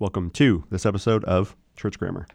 Welcome to this episode of Church Grammar.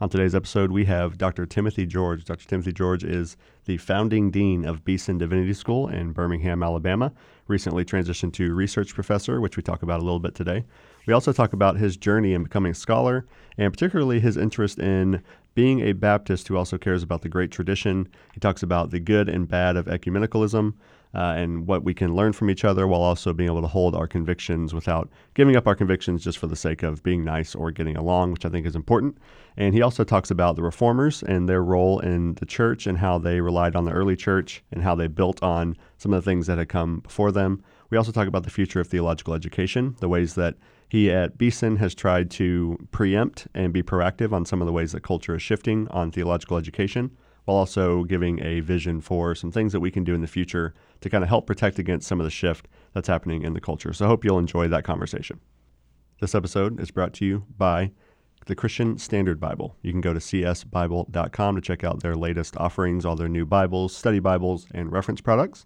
On today's episode, we have Dr. Timothy George. Dr. Timothy George is the founding dean of Beeson Divinity School in Birmingham, Alabama, recently transitioned to research professor, which we talk about a little bit today. We also talk about his journey in becoming a scholar, and particularly his interest in being a Baptist who also cares about the great tradition. He talks about the good and bad of ecumenicalism, and what we can learn from each other while also being able to hold our convictions without giving up our convictions just for the sake of being nice or getting along, which I think is important. And he also talks about the Reformers and their role in the church and how they relied on the early church and how they built on some of the things that had come before them. We also talk about the future of theological education, the ways that he at Beeson has tried to preempt and be proactive on some of the ways that culture is shifting on theological education, while also giving a vision for some things that we can do in the future to kind of help protect against some of the shift that's happening in the culture. So I hope you'll enjoy that conversation. This episode is brought to you by the Christian Standard Bible. You can go to csbible.com to check out their latest offerings, all their new Bibles, study Bibles, and reference products.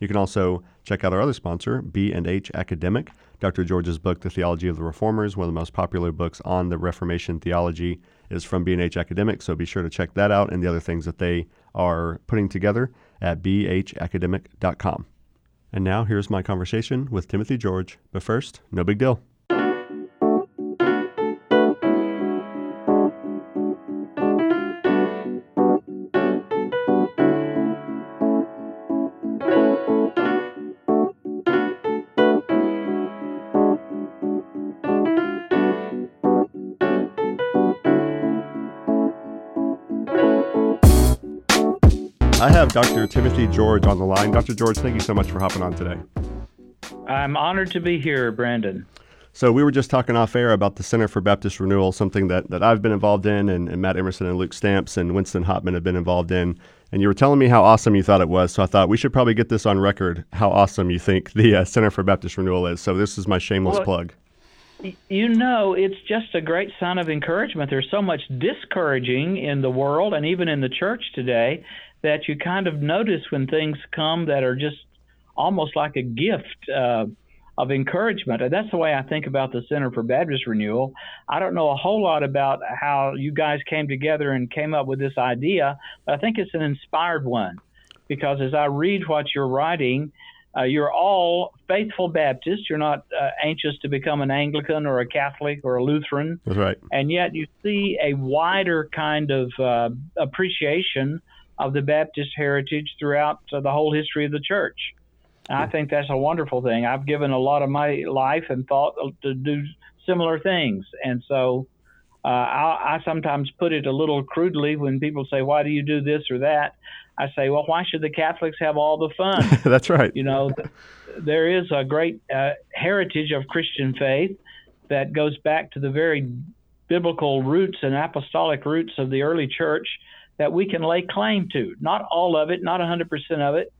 You can also check out our other sponsor, B&H Academic. Dr. George's book, The Theology of the Reformers, one of the most popular books on the Reformation theology, is from B&H Academic, so be sure to check that out and the other things that they are putting together at bhacademic.com. And now here's my conversation with Timothy George, but first, no big deal. I have Dr. Timothy George on the line. Dr. George, thank you so much for hopping on today. I'm honored to be here, Brandon. So we were just talking off air about the Center for Baptist Renewal, something that I've been involved in, and Matt Emerson and Luke Stamps and Winston Hopman have been involved in. And you were telling me how awesome you thought it was, so I thought we should probably get this on record, how awesome you think the Center for Baptist Renewal is. So this is my shameless plug. You know, it's just a great sign of encouragement. There's so much discouraging in the world and even in the church today that you kind of notice when things come that are just almost like a gift of encouragement. And that's the way I think about the Center for Baptist Renewal. I don't know a whole lot about how you guys came together and came up with this idea, but I think it's an inspired one, because as I read what you're writing, you're all faithful Baptists. You're not anxious to become an Anglican or a Catholic or a Lutheran. That's right. And yet you see a wider kind of appreciation of the Baptist heritage throughout the whole history of the church. And I think that's a wonderful thing. I've given a lot of my life and thought to do similar things. And so I sometimes put it a little crudely when people say, why do you do this or that? I say, well, why should the Catholics have all the fun? That's right. You know, there is a great heritage of Christian faith that goes back to the very biblical roots and apostolic roots of the early church that we can lay claim to. Not all of it, not 100% of it,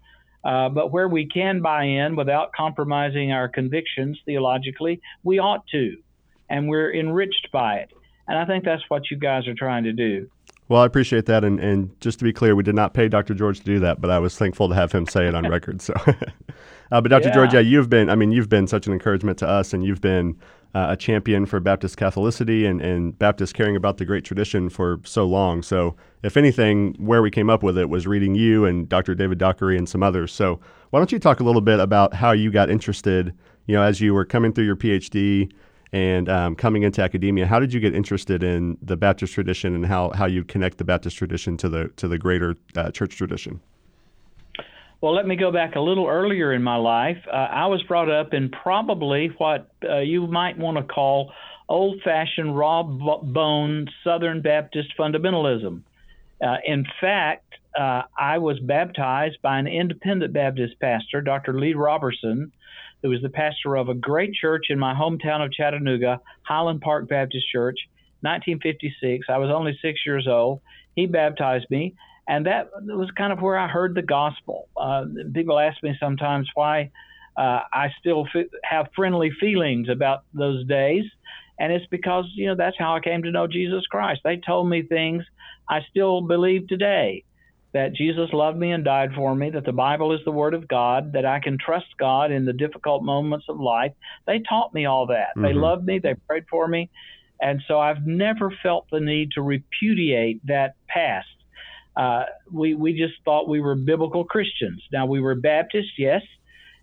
but where we can buy in without compromising our convictions theologically, we ought to, and we're enriched by it. And I think that's what you guys are trying to do. Well, I appreciate that, and just to be clear, we did not pay Dr. George to do that, but I was thankful to have him say it on record. So, but Dr. George, you've been such an encouragement to us, and you've been a champion for Baptist Catholicity and Baptists caring about the great tradition for so long. So if anything, where we came up with it was reading you and Dr. David Dockery and some others. So why don't you talk a little bit about how you got interested, you know, as you were coming through your PhD and coming into academia, how did you get interested in the Baptist tradition and how you connect the Baptist tradition to the greater church tradition? Well, let me go back a little earlier in my life. I was brought up in probably what you might want to call old-fashioned, raw-bone Southern Baptist fundamentalism. In fact, I was baptized by an independent Baptist pastor, Dr. Lee Robertson, who was the pastor of a great church in my hometown of Chattanooga, Highland Park Baptist Church, 1956. I was only 6 years old. He baptized me, and that was kind of where I heard the gospel. People ask me sometimes why I still have friendly feelings about those days, and it's because, you know, that's how I came to know Jesus Christ. They told me things I still believe today. that Jesus loved me and died for me, that the Bible is the Word of God, that I can trust God in the difficult moments of life. They taught me all that. Mm-hmm. They loved me. They prayed for me. And so I've never felt the need to repudiate that past. We just thought we were biblical Christians. Now, we were Baptists, yes,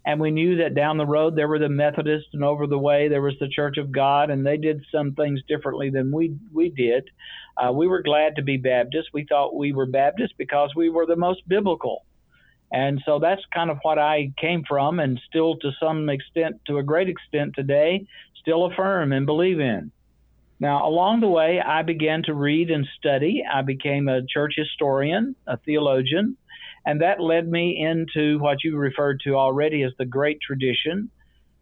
and we knew that down the road there were the Methodists, and over the way there was the Church of God, and they did some things differently than we did. We were glad to be Baptists. We thought we were Baptists because we were the most biblical. And so that's kind of what I came from, and still to some extent, to a great extent today, still affirm and believe in. Now, along the way, I began to read and study. I became a church historian, a theologian, and that led me into what you referred to already as the Great Tradition.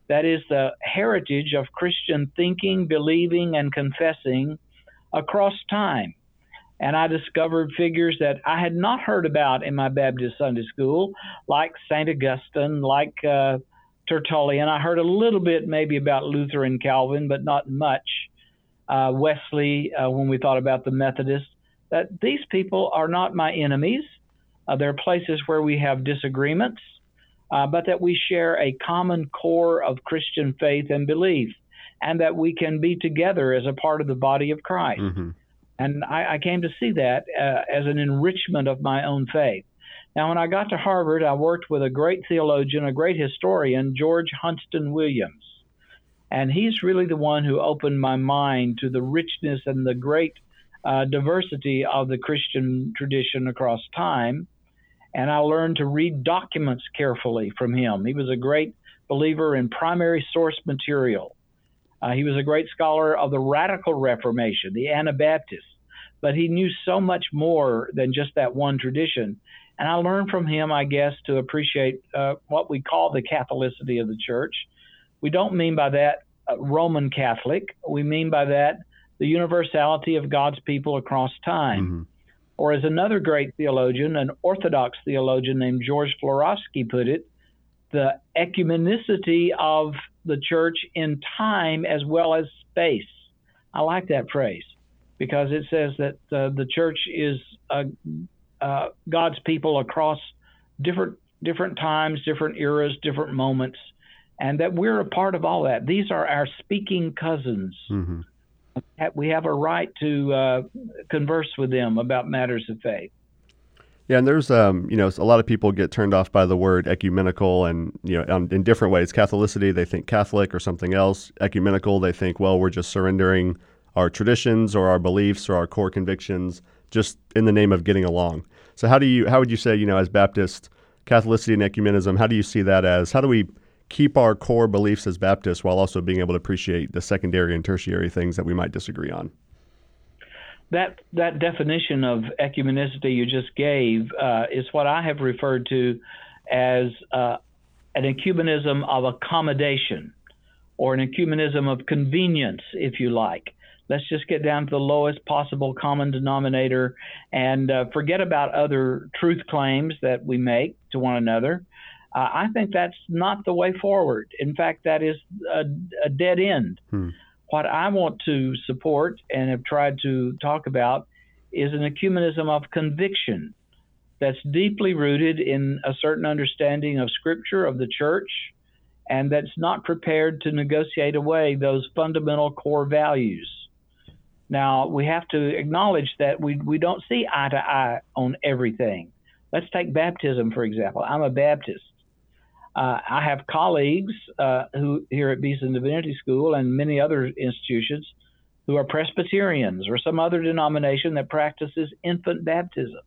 That is the heritage of Christian thinking, believing, and confessing across time. And I discovered figures that I had not heard about in my Baptist Sunday school, like St. Augustine, like Tertullian. I heard a little bit maybe about Luther and Calvin, but not much. Wesley, when we thought about the Methodists, that these people are not my enemies. There are places where we have disagreements, but that we share a common core of Christian faith and belief, and that we can be together as a part of the body of Christ. Mm-hmm. And I came to see that as an enrichment of my own faith. Now, when I got to Harvard, I worked with a great theologian, a great historian, George Hunston Williams. And he's really the one who opened my mind to the richness and the great diversity of the Christian tradition across time. And I learned to read documents carefully from him. He was a great believer in primary source material. He was a great scholar of the Radical Reformation, the Anabaptists. But he knew so much more than just that one tradition. And I learned from him, I guess, to appreciate what we call the Catholicity of the church. We don't mean by that Roman Catholic. We mean by that the universality of God's people across time. Mm-hmm. Or as another great theologian, an Orthodox theologian named George Florovsky put it, the ecumenicity of the church in time as well as space. I like that phrase because it says that the church is God's people across different times, different eras, different moments. And that we're a part of all that. These are our speaking cousins. Mm-hmm. We have a right to converse with them about matters of faith. Yeah, and there's, a lot of people get turned off by the word ecumenical and, in different ways. Catholicity, they think Catholic or something else. Ecumenical, they think, well, we're just surrendering our traditions or our beliefs or our core convictions just in the name of getting along. So how would you say, as Baptists, Catholicity and ecumenism, how do you see that as, how do we keep our core beliefs as Baptists while also being able to appreciate the secondary and tertiary things that we might disagree on? That definition of ecumenicity you just gave is what I have referred to as an ecumenism of accommodation, or an ecumenism of convenience, if you like. Let's just get down to the lowest possible common denominator and forget about other truth claims that we make to one another. I think that's not the way forward. In fact, that is a dead end. Hmm. What I want to support and have tried to talk about is an ecumenism of conviction that's deeply rooted in a certain understanding of Scripture, of the church, and that's not prepared to negotiate away those fundamental core values. Now, we have to acknowledge that we don't see eye to eye on everything. Let's take baptism, for example. I'm a Baptist. I have colleagues who here at Beeson Divinity School and many other institutions who are Presbyterians or some other denomination that practices infant baptism.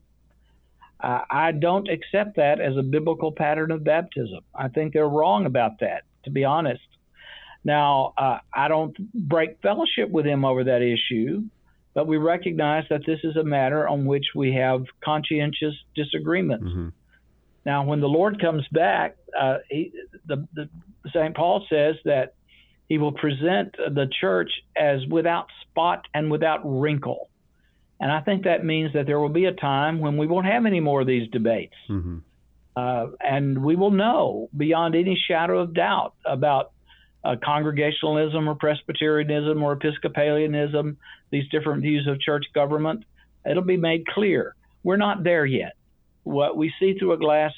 I don't accept that as a biblical pattern of baptism. I think they're wrong about that, to be honest. Now, I don't break fellowship with them over that issue, but we recognize that this is a matter on which we have conscientious disagreements. Mm-hmm. Now, when the Lord comes back, St. Paul says that he will present the church as without spot and without wrinkle. And I think that means that there will be a time when we won't have any more of these debates. Mm-hmm. And we will know beyond any shadow of doubt about congregationalism or Presbyterianism or Episcopalianism, these different views of church government. It'll be made clear. We're not there yet. what we see through a glass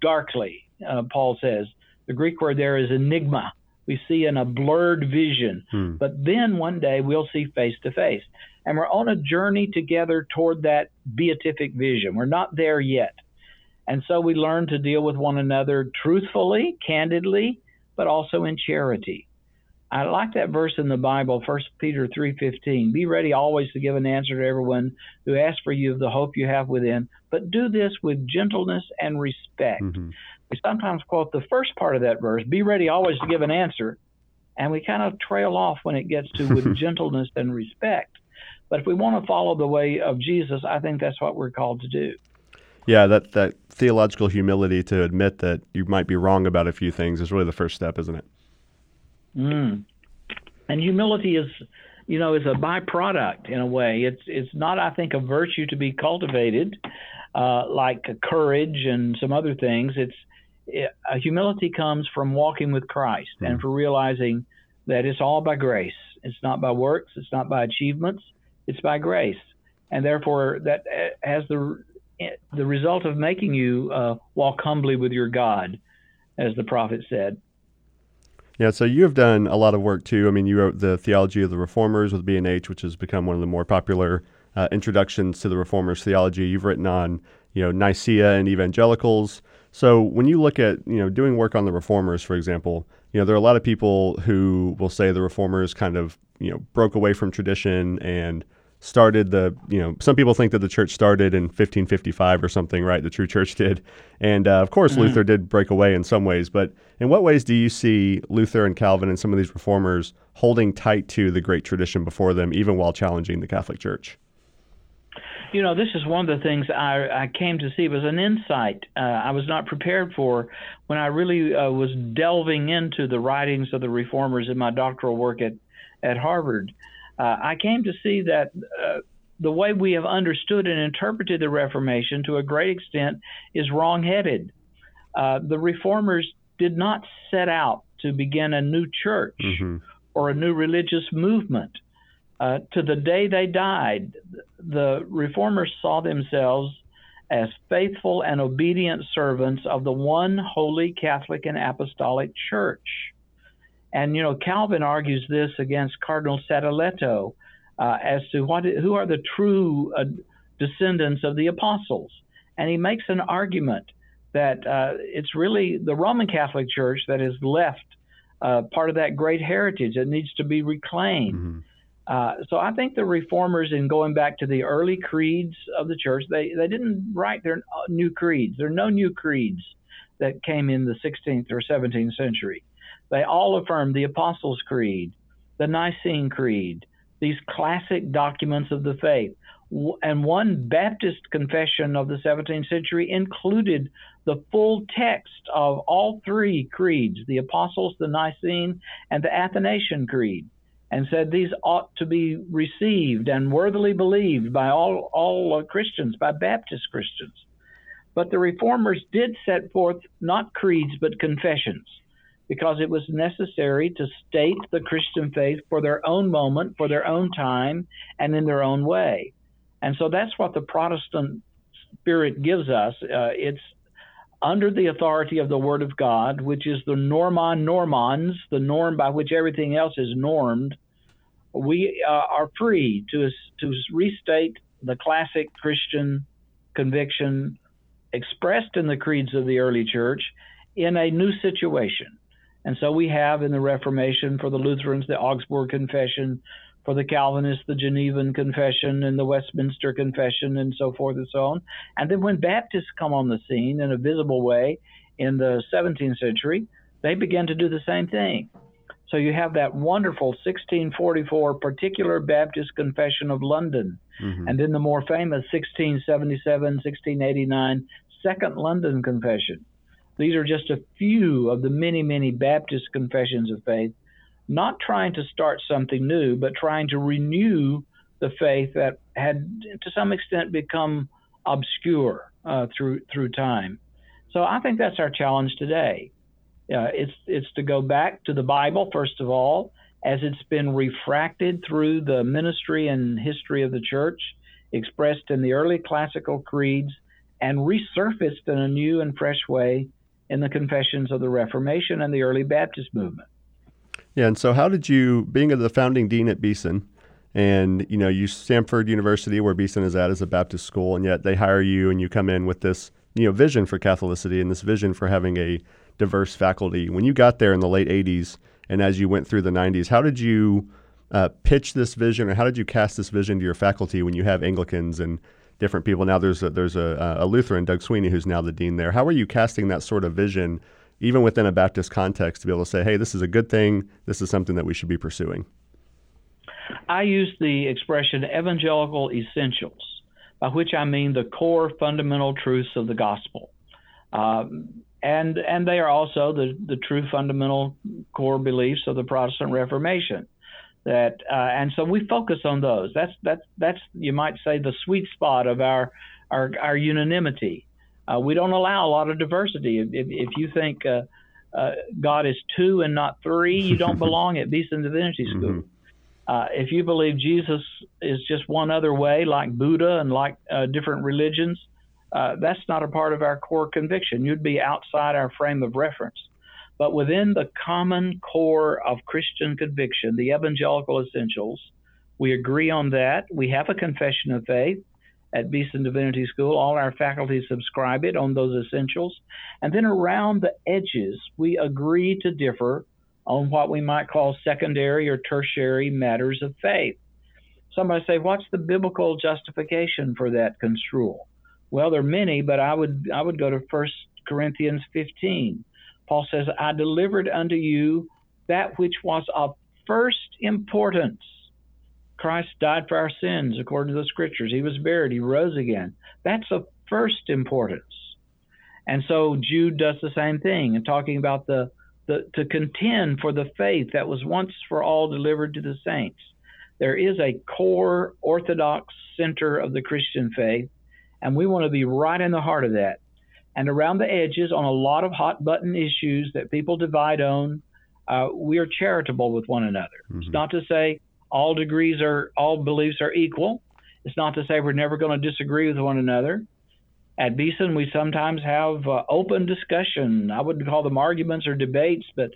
darkly, Paul says. The Greek word there is enigma. We see in a blurred vision. But then one day we'll see face to face. And we're on a journey together toward that beatific vision. We're not there yet. And so we learn to deal with one another truthfully, candidly, but also in charity. I like that verse in the Bible, 1 Peter 3:15. Be ready always to give an answer to everyone who asks for you of the hope you have within, but do this with gentleness and respect. Mm-hmm. We sometimes quote the first part of that verse, be ready always to give an answer, and we kind of trail off when it gets to with gentleness and respect. But if we want to follow the way of Jesus, I think that's what we're called to do. Yeah, that theological humility to admit that you might be wrong about a few things is really the first step, isn't it? And humility is a byproduct in a way. It's not, I think, a virtue to be cultivated, like courage and some other things. Humility comes from walking with Christ and for realizing that it's all by grace. It's not by works. It's not by achievements. It's by grace. And therefore, that has the result of making you walk humbly with your God, as the prophet said. Yeah, so you have done a lot of work, too. I mean, you wrote The Theology of the Reformers with B&H, which has become one of the more popular introductions to the Reformers' theology. You've written on, Nicaea and evangelicals. So when you look at, doing work on the Reformers, for example, there are a lot of people who will say the Reformers kind of, broke away from tradition and started some people think that the church started in 1555 or something, right? The true church did. And of course, Luther did break away in some ways, but in what ways do you see Luther and Calvin and some of these reformers holding tight to the great tradition before them, even while challenging the Catholic Church? This is one of the things I came to see was an insight I was not prepared for when I really was delving into the writings of the reformers in my doctoral work at Harvard. I came to see that the way we have understood and interpreted the Reformation to a great extent is wrong-headed. The Reformers did not set out to begin a new church or a new religious movement. To the day they died, the Reformers saw themselves as faithful and obedient servants of the one holy Catholic and Apostolic Church. And, Calvin argues this against Cardinal Sadaletto as to who are the true descendants of the apostles. And he makes an argument that it's really the Roman Catholic Church that has left part of that great heritage that needs to be reclaimed. So I think the Reformers, in going back to the early creeds of the church, they didn't write their new creeds. There are no new creeds that came in the 16th or 17th century. They all affirmed the Apostles' Creed, the Nicene Creed, these classic documents of the faith. And one Baptist confession of the 17th century included the full text of all three creeds, the Apostles', the Nicene, and the Athanasian Creed, and said these ought to be received and worthily believed by all Christians, by Baptist Christians. But the Reformers did set forth not creeds but confessions, because it was necessary to state the Christian faith for their own moment, for their own time, and in their own way. And so that's what the Protestant spirit gives us. It's under the authority of the Word of God, which is the norma normans, the norm by which everything else is normed. We are free to restate the classic Christian conviction expressed in the creeds of the early church in a new situation. And so we have in the Reformation for the Lutherans, the Augsburg Confession, for the Calvinists, the Genevan Confession and the Westminster Confession and so forth and so on. And then when Baptists come on the scene in a visible way in the 17th century, they began to do the same thing. So you have that wonderful 1644 Particular Baptist Confession of London, and then the more famous 1677, 1689 Second London Confession. These are just a few of the many, many Baptist confessions of faith, not trying to start something new, but trying to renew the faith that had, to some extent, become obscure through time. So I think that's our challenge today. It's to go back to the Bible, first of all, as it's been refracted through the ministry and history of the church, expressed in the early classical creeds, and resurfaced in a new and fresh way in the Confessions of the Reformation and the early Baptist movement. Yeah, and so how did you, being the founding dean at Beeson, and you know, you Samford University, where Beeson is at, is a Baptist school, and yet they hire you, and you come in with this, you know, vision for Catholicity and this vision for having a diverse faculty. When you got there in the late 80s, and as you went through the 90s, how did you pitch this vision, or how did you cast this vision to your faculty when you have Anglicans and different people? Now there's a Lutheran, Doug Sweeney, who's now the dean there. How are you casting that sort of vision, even within a Baptist context, to be able to say, hey, this is a good thing, this is something that we should be pursuing? I use the expression evangelical essentials, by which I mean the core fundamental truths of the gospel. And they are also the true fundamental core beliefs of the Protestant Reformation. And so we focus on those. That's you might say the sweet spot of our unanimity. We don't allow a lot of diversity. If you think God is two and not three, you don't belong at Beeson Divinity School. Mm-hmm. If you believe Jesus is just one other way, like Buddha and like different religions, that's not a part of our core conviction. You'd be outside our frame of reference. But within the common core of Christian conviction, the evangelical essentials, we agree on that. We have a confession of faith at Beeson Divinity School. All our faculty subscribe it on those essentials. And then around the edges, we agree to differ on what we might call secondary or tertiary matters of faith. Somebody say, what's the biblical justification for that construal? Well, there are many, but I would go to 1 Corinthians 15. Paul says, I delivered unto you that which was of first importance. Christ died for our sins according to the Scriptures. He was buried. He rose again. That's of first importance. And so Jude does the same thing in talking about the to contend for the faith that was once for all delivered to the saints. There is a core orthodox center of the Christian faith, and we want to be right in the heart of that. And around the edges, on a lot of hot-button issues that people divide on, we are charitable with one another. Mm-hmm. It's not to say all beliefs are equal. It's not to say we're never going to disagree with one another. At Beeson, we sometimes have open discussion. I wouldn't call them arguments or debates, but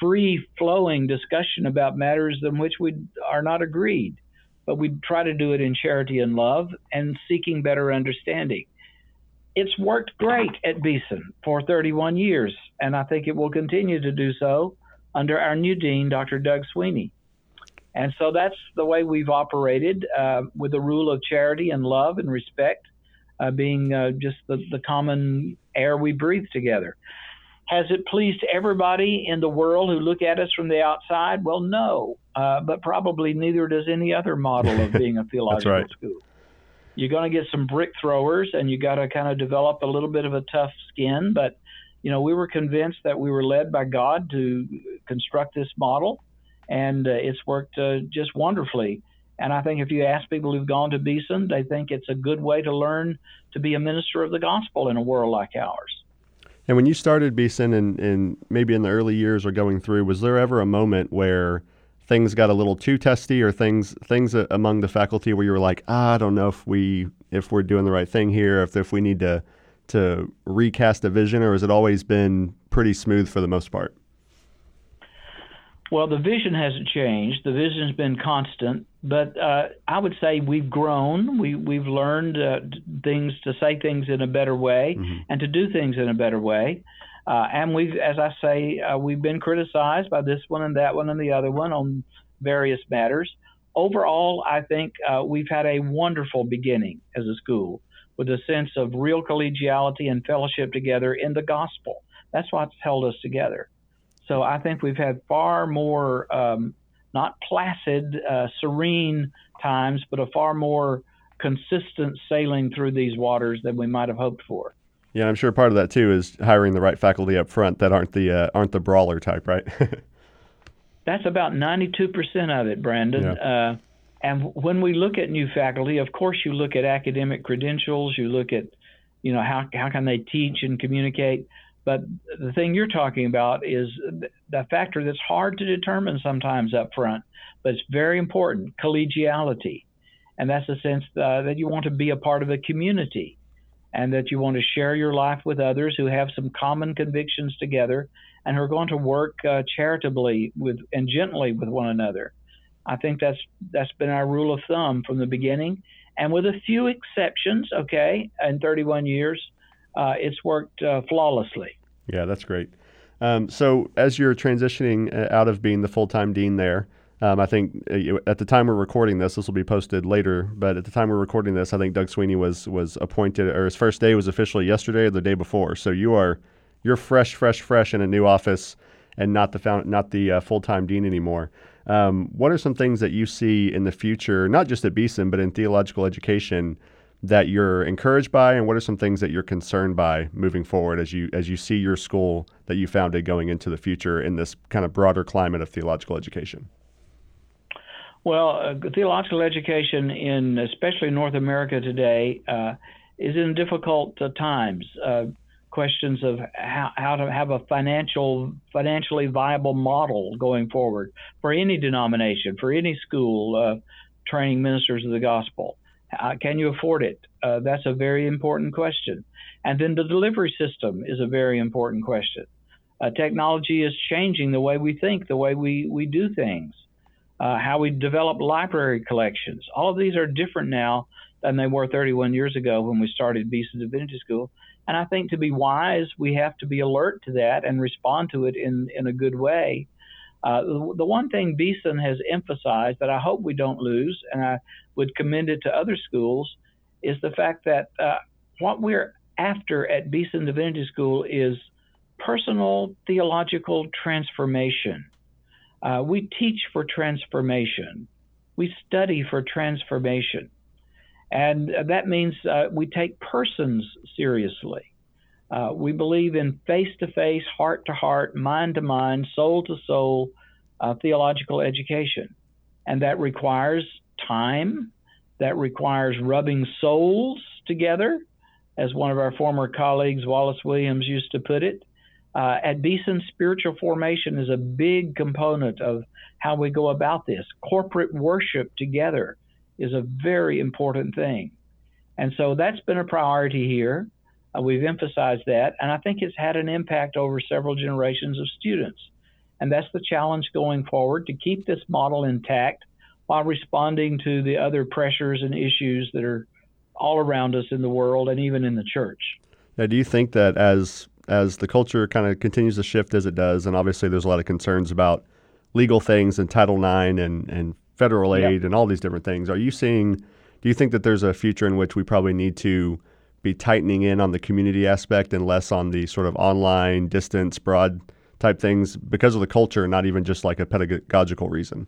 free-flowing discussion about matters in which we are not agreed. But we try to do it in charity and love and seeking better understanding. It's worked great at Beeson for 31 years, and I think it will continue to do so under our new dean, Dr. Doug Sweeney. And so that's the way we've operated, with the rule of charity and love and respect being just the common air we breathe together. Has it pleased everybody in the world who look at us from the outside? Well, no, but probably neither does any other model of being a theological That's right. school. You're going to get some brick throwers, and you got to kind of develop a little bit of a tough skin. But, you know, we were convinced that we were led by God to construct this model, and it's worked just wonderfully. And I think if you ask people who've gone to Beeson, they think it's a good way to learn to be a minister of the gospel in a world like ours. And when you started Beeson, and maybe in the early years or going through, was there ever a moment where things got a little too testy, or things among the faculty where you were like, I don't know if we're doing the right thing here, if we need to recast a vision, or has it always been pretty smooth for the most part? Well, the vision hasn't changed. The vision's been constant, but I would say we've grown. We've learned things to say things in a better way, mm-hmm. and to do things in a better way. And we've, as I say, we've been criticized by this one and that one and the other one on various matters. Overall, I think we've had a wonderful beginning as a school with a sense of real collegiality and fellowship together in the gospel. That's what's held us together. So I think we've had far more, not placid, serene times, but a far more consistent sailing through these waters than we might have hoped for. Yeah, I'm sure part of that too is hiring the right faculty up front that aren't the brawler type, right? That's about 92% of it, Brandon. Yeah. And when we look at new faculty, of course, you look at academic credentials, you look at, you know, how can they teach and communicate. But the thing you're talking about is the factor that's hard to determine sometimes up front, but it's very important: collegiality, and that's the sense that you want to be a part of a community. and that you want to share your life with others who have some common convictions together and who are going to work charitably with and gently with one another. I think that's been our rule of thumb from the beginning. And with a few exceptions, okay, in 31 years, it's worked flawlessly. Yeah, that's great. So as you're transitioning out of being the full-time dean there, I think at the time we're recording this, this will be posted later, but at the time we're recording this, I think Doug Sweeney was appointed, or his first day was officially yesterday or the day before. So you're fresh in a new office and not the full-time dean anymore. What are some things that you see in the future, not just at Beeson, but in theological education that you're encouraged by, and what are some things that you're concerned by moving forward as you see your school that you founded going into the future in this kind of broader climate of theological education? Well, theological education in especially North America today is in difficult times. Questions of how to have a financially viable model going forward for any denomination, for any school training ministers of the gospel. Can you afford it? That's a very important question. And then the delivery system is a very important question. Technology is changing the way we think, the way we do things, how we develop library collections. All of these are different now than they were 31 years ago when we started Beeson Divinity School. And I think to be wise, we have to be alert to that and respond to it in a good way. The one thing Beeson has emphasized that I hope we don't lose, and I would commend it to other schools, is the fact that what we're after at Beeson Divinity School is personal theological transformation. We teach for transformation. We study for transformation. And that means we take persons seriously. We believe in face-to-face, heart-to-heart, mind-to-mind, soul-to-soul theological education. And that requires time. That requires rubbing souls together, as one of our former colleagues, Wallace Williams, used to put it. At Beeson, spiritual formation is a big component of how we go about this. Corporate worship together is a very important thing. And so that's been a priority here. We've emphasized that, and I think it's had an impact over several generations of students. And that's the challenge going forward, to keep this model intact while responding to the other pressures and issues that are all around us in the world and even in the church. Now, do you think that as the culture kind of continues to shift as it does, and obviously there's a lot of concerns about legal things and Title IX and federal aid and all these different things. Do you think that there's a future in which we probably need to be tightening in on the community aspect and less on the sort of online, distance, broad type things because of the culture, not even just like a pedagogical reason?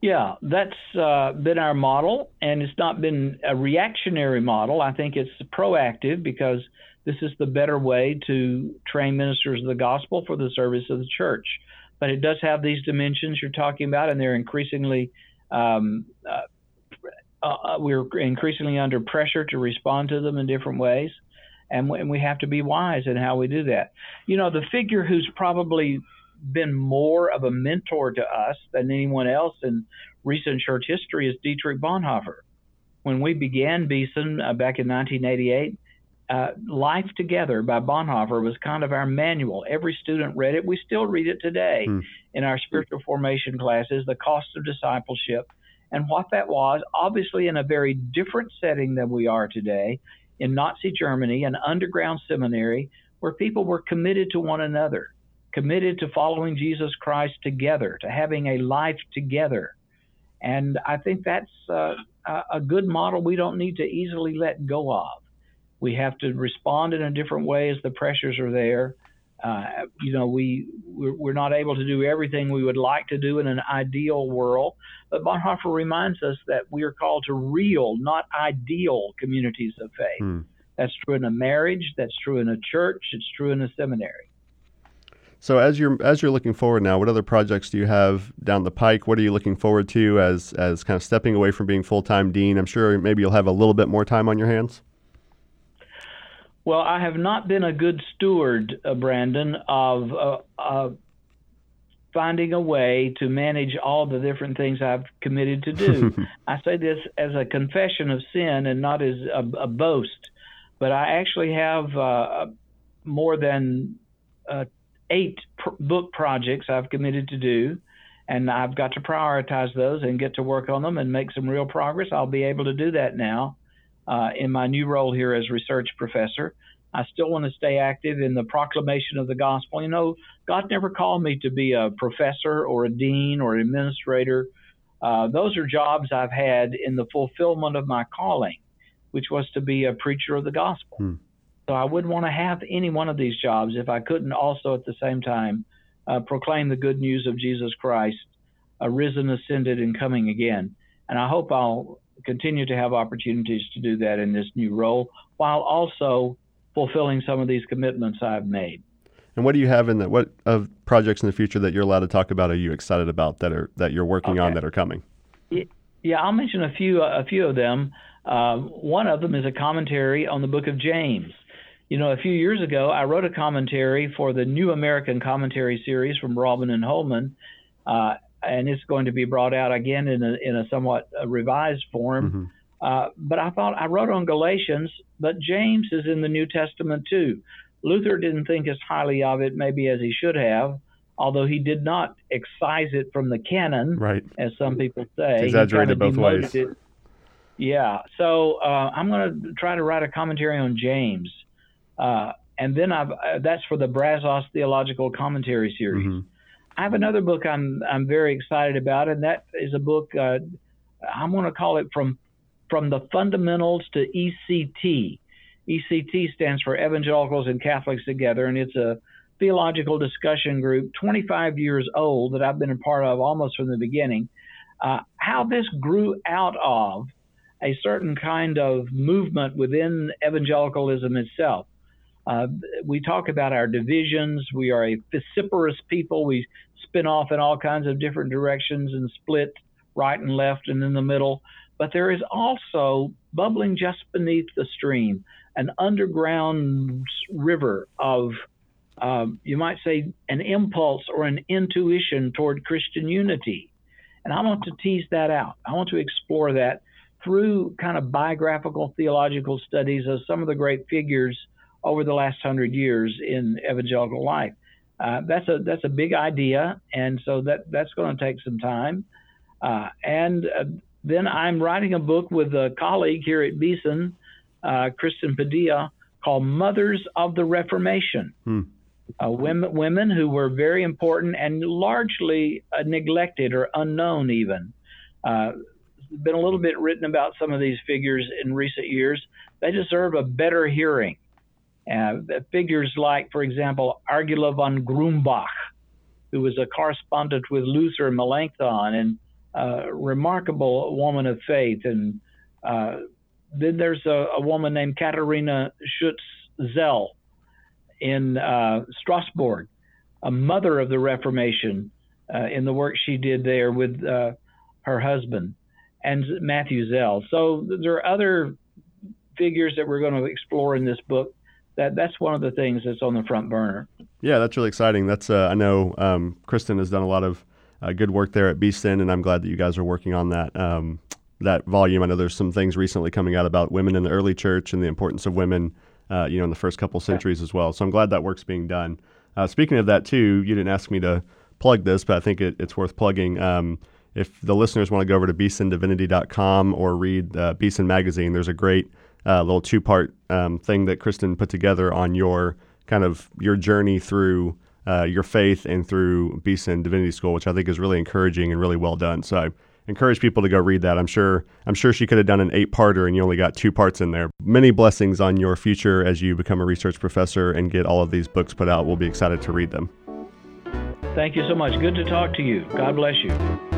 Yeah, that's been our model, and it's not been a reactionary model. I think it's proactive because this is the better way to train ministers of the gospel for the service of the church. But it does have these dimensions you're talking about, and they're increasingly we're increasingly under pressure to respond to them in different ways, and we have to be wise in how we do that. You know, the figure who's probably been more of a mentor to us than anyone else in recent church history is Dietrich Bonhoeffer. When we began Beeson back in 1988, Life Together by Bonhoeffer was kind of our manual. Every student read it. We still read it today in our spiritual formation classes, the cost of discipleship, and what that was, obviously in a very different setting than we are today, in Nazi Germany, an underground seminary where people were committed to one another, committed to following Jesus Christ together, to having a life together. And I think that's a good model we don't need to easily let go of. We have to respond in a different way as the pressures are there. You know, we're not able to do everything we would like to do in an ideal world. But Bonhoeffer reminds us that we are called to real, not ideal communities of faith. That's true in a marriage. That's true in a church. It's true in a seminary. So as you're looking forward now, what other projects do you have down the pike? What are you looking forward to as kind of stepping away from being full-time dean? I'm sure maybe you'll have a little bit more time on your hands. Well, I have not been a good steward, Brandon, of finding a way to manage all the different things I've committed to do. I say this as a confession of sin and not as a boast, But I actually have more than 8 book projects I've committed to do, and I've got to prioritize those and get to work on them and make some real progress. I'll be able to do that now in my new role here as research professor. I still want to stay active in the proclamation of the gospel. You know, God never called me to be a professor or a dean or an administrator. Those are jobs I've had in the fulfillment of my calling, which was to be a preacher of the gospel. So I wouldn't want to have any one of these jobs if I couldn't also at the same time proclaim the good news of Jesus Christ, risen, ascended, and coming again. And I hope I'll continue to have opportunities to do that in this new role, while also fulfilling some of these commitments I've made. And what do you have in the, what of projects in the future that you're allowed to talk about, are you excited about that you're working on that are coming? Yeah, I'll mention a few of them. One of them is a commentary on the book of James. You know, a few years ago, I wrote a commentary for the New American Commentary Series from Robin and Holman, and it's going to be brought out again in a somewhat revised form. But I thought, I wrote on Galatians, but James is in the New Testament too. Luther didn't think as highly of it maybe as he should have, although he did not excise it from the canon, as some people say. Exaggerated both ways. Yeah, so I'm going to try to write a commentary on James. And then that's for the Brazos Theological Commentary Series. I have another book I'm very excited about, and that is a book, I'm going to call it From the Fundamentals to ECT. ECT stands for Evangelicals and Catholics Together, and it's a theological discussion group, 25 years old, that I've been a part of almost from the beginning. How this grew out of a certain kind of movement within evangelicalism itself. We talk about our divisions. We are a vociferous people. We spin off in all kinds of different directions and split right and left and in the middle. But there is also, bubbling just beneath the stream, an underground river of, you might say, an impulse or an intuition toward Christian unity. And I want to tease that out. I want to explore that through kind of biographical theological studies of some of the great figures over the last 100 years in evangelical life. That's a big idea, and so that's going to take some time. Then I'm writing a book with a colleague here at Beeson, Kristen Padilla, called Mothers of the Reformation. Women who were very important and largely neglected or unknown even. Been a little bit written about some of these figures in recent years. They deserve a better hearing. Figures like, for example, Argula von Grumbach, who was a correspondent with Luther and Melanchthon, and a remarkable woman of faith. And then there's a woman named Katharina Schutz-Zell in Strasbourg, a mother of the Reformation, in the work she did there with her husband, and Matthew Zell. So there are other figures that we're going to explore in this book. That's one of the things that's on the front burner. Yeah, that's really exciting. That's I know Kristen has done a lot of good work there at Beeson, and I'm glad that you guys are working on that volume. I know there's some things recently coming out about women in the early church and the importance of women, in the first couple centuries as well. So I'm glad that work's being done. Speaking of that too, you didn't ask me to plug this, but I think it's worth plugging. If the listeners want to go over to BeesonDivinity.com or read Beeson Magazine, there's a great little two-part thing that Kristen put together on your kind of your journey through your faith and through Beeson Divinity School, which I think is really encouraging and really well done. So I encourage people to go read that. I'm sure she could have done an 8-parter and you only got 2 parts in there. Many blessings on your future as you become a research professor and get all of these books put out. We'll be excited to read them. Thank you so much. Good to talk to you. God bless you.